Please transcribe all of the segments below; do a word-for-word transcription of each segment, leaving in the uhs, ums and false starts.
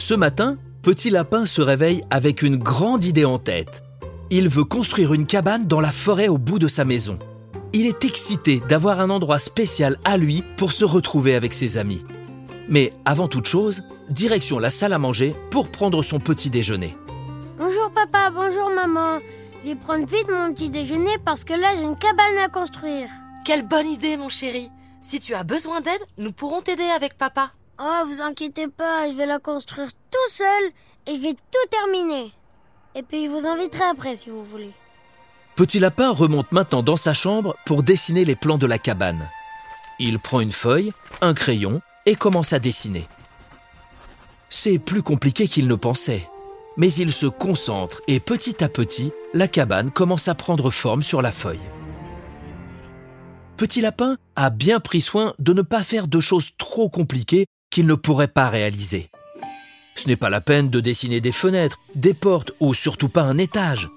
Ce matin, Petit Lapin se réveille avec une grande idée en tête. Il veut construire une cabane dans la forêt au bout de sa maison. Il est excité d'avoir un endroit spécial à lui pour se retrouver avec ses amis. Mais avant toute chose, direction la salle à manger pour prendre son petit déjeuner. Bonjour papa, bonjour maman. Je vais prendre vite mon petit déjeuner parce que là j'ai une cabane à construire. Quelle bonne idée mon chéri. Si tu as besoin d'aide, nous pourrons t'aider avec papa. Oh, vous inquiétez pas, je vais la construire tout seul et je vais tout terminer. Et puis je vous inviterai après si vous voulez. Petit Lapin remonte maintenant dans sa chambre pour dessiner les plans de la cabane. Il prend une feuille, un crayon et commence à dessiner. C'est plus compliqué qu'il ne pensait. Mais il se concentre et petit à petit, la cabane commence à prendre forme sur la feuille. Petit Lapin a bien pris soin de ne pas faire de choses trop compliquées qu'il ne pourrait pas réaliser. Ce n'est pas la peine de dessiner des fenêtres, des portes ou surtout pas un étage.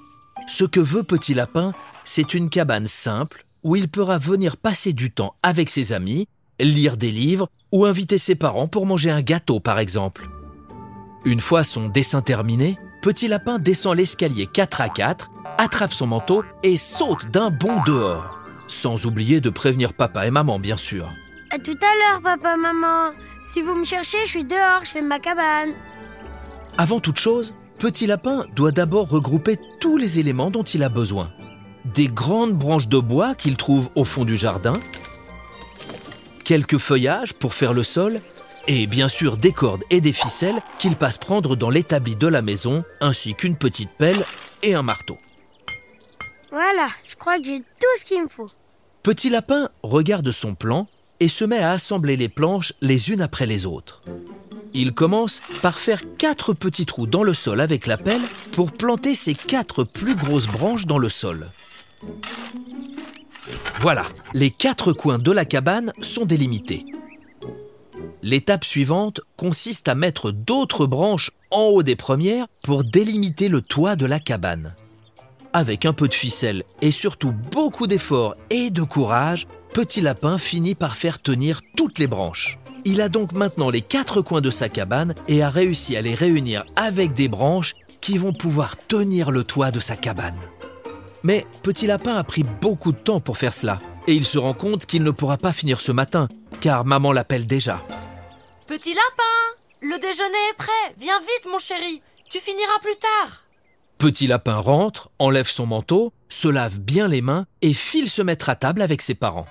Ce que veut Petit Lapin, c'est une cabane simple où il pourra venir passer du temps avec ses amis, lire des livres ou inviter ses parents pour manger un gâteau par exemple. Une fois son dessin terminé, Petit Lapin descend l'escalier quatre à quatre, attrape son manteau et saute d'un bond dehors. Sans oublier de prévenir papa et maman, bien sûr. À tout à l'heure, papa, maman. Si vous me cherchez, je suis dehors, je fais ma cabane. Avant toute chose, Petit Lapin doit d'abord regrouper tous les éléments dont il a besoin. Des grandes branches de bois qu'il trouve au fond du jardin, quelques feuillages pour faire le sol, et bien sûr des cordes et des ficelles qu'il passe prendre dans l'établi de la maison, ainsi qu'une petite pelle et un marteau. Voilà, je crois que j'ai tout ce qu'il me faut. Petit Lapin regarde son plan et se met à assembler les planches les unes après les autres. Il commence par faire quatre petits trous dans le sol avec la pelle pour planter ses quatre plus grosses branches dans le sol. Voilà, les quatre coins de la cabane sont délimités. L'étape suivante consiste à mettre d'autres branches en haut des premières pour délimiter le toit de la cabane. Avec un peu de ficelle et surtout beaucoup d'efforts et de courage, Petit Lapin finit par faire tenir toutes les branches. Il a donc maintenant les quatre coins de sa cabane et a réussi à les réunir avec des branches qui vont pouvoir tenir le toit de sa cabane. Mais Petit Lapin a pris beaucoup de temps pour faire cela et il se rend compte qu'il ne pourra pas finir ce matin car maman l'appelle déjà. Petit Lapin, le déjeuner est prêt, viens vite mon chéri, tu finiras plus tard. Petit Lapin rentre, enlève son manteau, se lave bien les mains et file se mettre à table avec ses parents.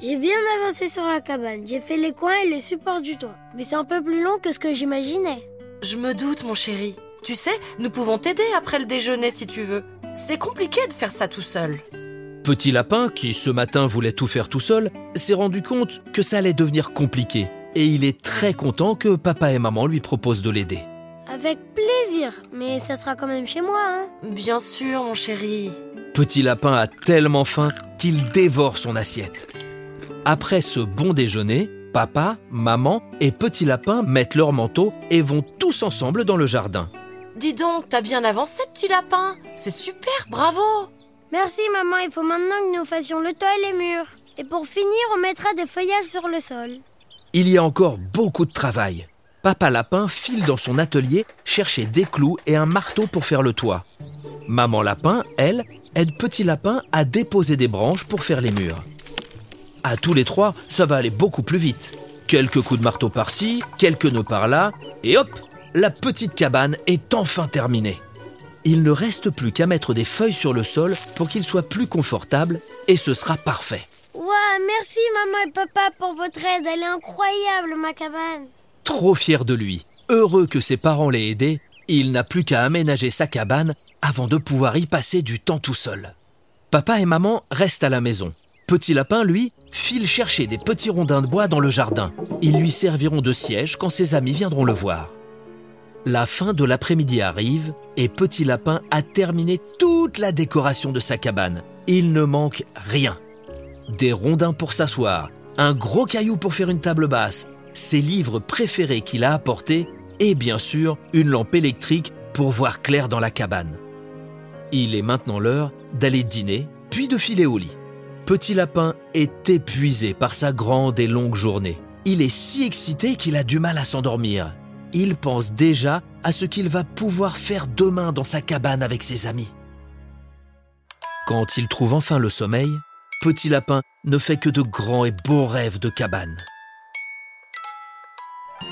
J'ai bien avancé sur la cabane, j'ai fait les coins et les supports du toit. Mais c'est un peu plus long que ce que j'imaginais. Je me doute mon chéri. Tu sais, nous pouvons t'aider après le déjeuner si tu veux. C'est compliqué de faire ça tout seul. Petit Lapin, qui ce matin voulait tout faire tout seul, s'est rendu compte que ça allait devenir compliqué. Et il est très content que papa et maman lui proposent de l'aider. Avec plaisir, mais ça sera quand même chez moi, hein ? Bien sûr, mon chéri. Petit Lapin a tellement faim qu'il dévore son assiette. Après ce bon déjeuner, papa, maman et Petit Lapin mettent leur manteau et vont tous ensemble dans le jardin. Dis donc, t'as bien avancé, Petit Lapin. C'est super, bravo. Merci, maman, il faut maintenant que nous fassions le toit et les murs. Et pour finir, on mettra des feuillages sur le sol. Il y a encore beaucoup de travail. Papa Lapin file dans son atelier chercher des clous et un marteau pour faire le toit. Maman Lapin, elle, aide Petit Lapin à déposer des branches pour faire les murs. À tous les trois, ça va aller beaucoup plus vite. Quelques coups de marteau par-ci, quelques nœuds par-là, et hop, la petite cabane est enfin terminée. Il ne reste plus qu'à mettre des feuilles sur le sol pour qu'il soit plus confortable, et ce sera parfait. Waouh, merci maman et papa pour votre aide, elle est incroyable ma cabane. Trop fier de lui, heureux que ses parents l'aient aidé, il n'a plus qu'à aménager sa cabane avant de pouvoir y passer du temps tout seul. Papa et maman restent à la maison. Petit Lapin, lui, file chercher des petits rondins de bois dans le jardin. Ils lui serviront de siège quand ses amis viendront le voir. La fin de l'après-midi arrive et Petit Lapin a terminé toute la décoration de sa cabane. Il ne manque rien. Des rondins pour s'asseoir, un gros caillou pour faire une table basse, ses livres préférés qu'il a apportés et bien sûr une lampe électrique pour voir clair dans la cabane. Il est maintenant l'heure d'aller dîner puis de filer au lit. Petit Lapin est épuisé par sa grande et longue journée. Il est si excité qu'il a du mal à s'endormir. Il pense déjà à ce qu'il va pouvoir faire demain dans sa cabane avec ses amis. Quand il trouve enfin le sommeil, Petit Lapin ne fait que de grands et beaux rêves de cabane.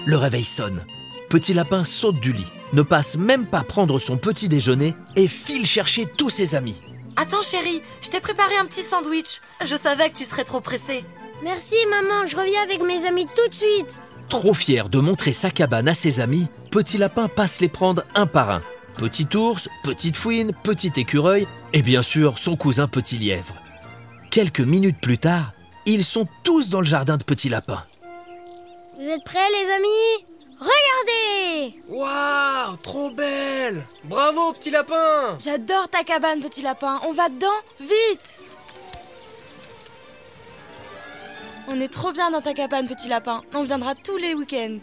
Le réveil sonne. Petit Lapin saute du lit, ne passe même pas prendre son petit déjeuner et file chercher tous ses amis. « Attends chérie, je t'ai préparé un petit sandwich. Je savais que tu serais trop pressée. »« Merci maman, je reviens avec mes amis tout de suite. » Trop fier de montrer sa cabane à ses amis, Petit Lapin passe les prendre un par un. Petit ours, petite fouine, petit écureuil et bien sûr son cousin Petit Lièvre. Quelques minutes plus tard, ils sont tous dans le jardin de Petit Lapin. « Vous êtes prêts les amis ? Regardez ! Waouh, trop belle ! Bravo, Petit Lapin ! J'adore ta cabane, Petit Lapin. On va dedans, vite ! On est trop bien dans ta cabane, Petit Lapin. On viendra tous les week-ends.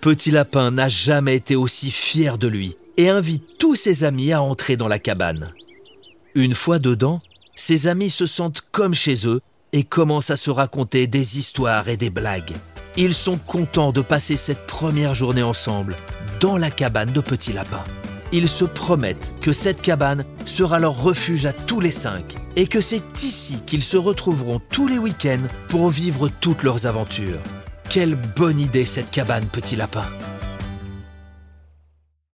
Petit Lapin n'a jamais été aussi fier de lui et invite tous ses amis à entrer dans la cabane. Une fois dedans, ses amis se sentent comme chez eux et commencent à se raconter des histoires et des blagues. Ils sont contents de passer cette première journée ensemble, dans la cabane de Petit Lapin. Ils se promettent que cette cabane sera leur refuge à tous les cinq et que c'est ici qu'ils se retrouveront tous les week-ends pour vivre toutes leurs aventures. Quelle bonne idée cette cabane, Petit Lapin!